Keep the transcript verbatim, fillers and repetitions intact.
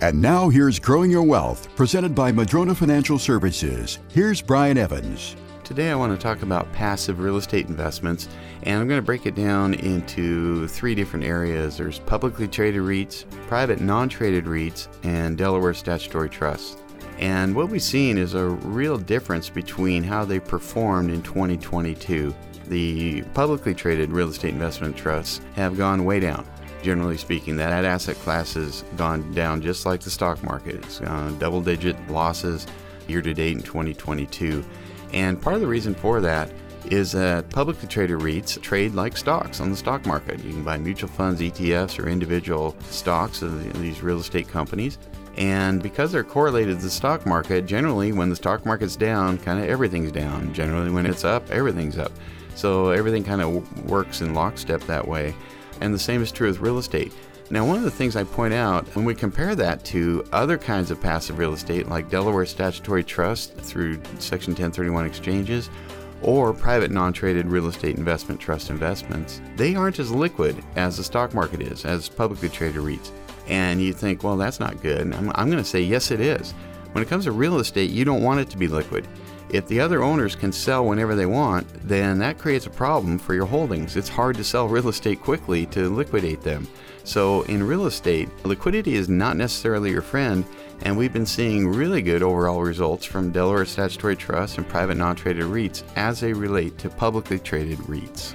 And now here's Growing Your Wealth, presented by Madrona Financial Services. Here's Brian Evans. Today I want to talk about passive real estate investments, and I'm going to break it down into three different areas. There's publicly traded REITs, private non-traded REITs, and Delaware Statutory Trusts. And what we've seen is a real difference between how they performed in twenty twenty-two. The publicly traded real estate investment trusts have gone way down. Generally speaking, that asset class has gone down just like the stock market. It's uh, double-digit losses year-to-date in twenty twenty-two. And part of the reason for that is that publicly traded REITs trade like stocks on the stock market. You can buy mutual funds, E T Fs, or individual stocks of these real estate companies. And because they're correlated to the stock market, generally when the stock market's down, kind of everything's down. Generally when it's up, everything's up. So everything kind of works in lockstep that way. And the same is true with real estate. Now, one of the things I point out when we compare that to other kinds of passive real estate like Delaware Statutory Trust through section ten thirty-one exchanges or private non-traded real estate investment trust investments, they aren't as liquid as the stock market is, as publicly traded REITs. And you think, well, that's not good. And I'm, I'm going to say, yes, it is. When it comes to real estate, you don't want it to be liquid. If the other owners can sell whenever they want, then that creates a problem for your holdings. It's hard to sell real estate quickly to liquidate them. So in real estate, liquidity is not necessarily your friend, and we've been seeing really good overall results from Delaware Statutory Trusts and private non-traded REITs as they relate to publicly traded REITs.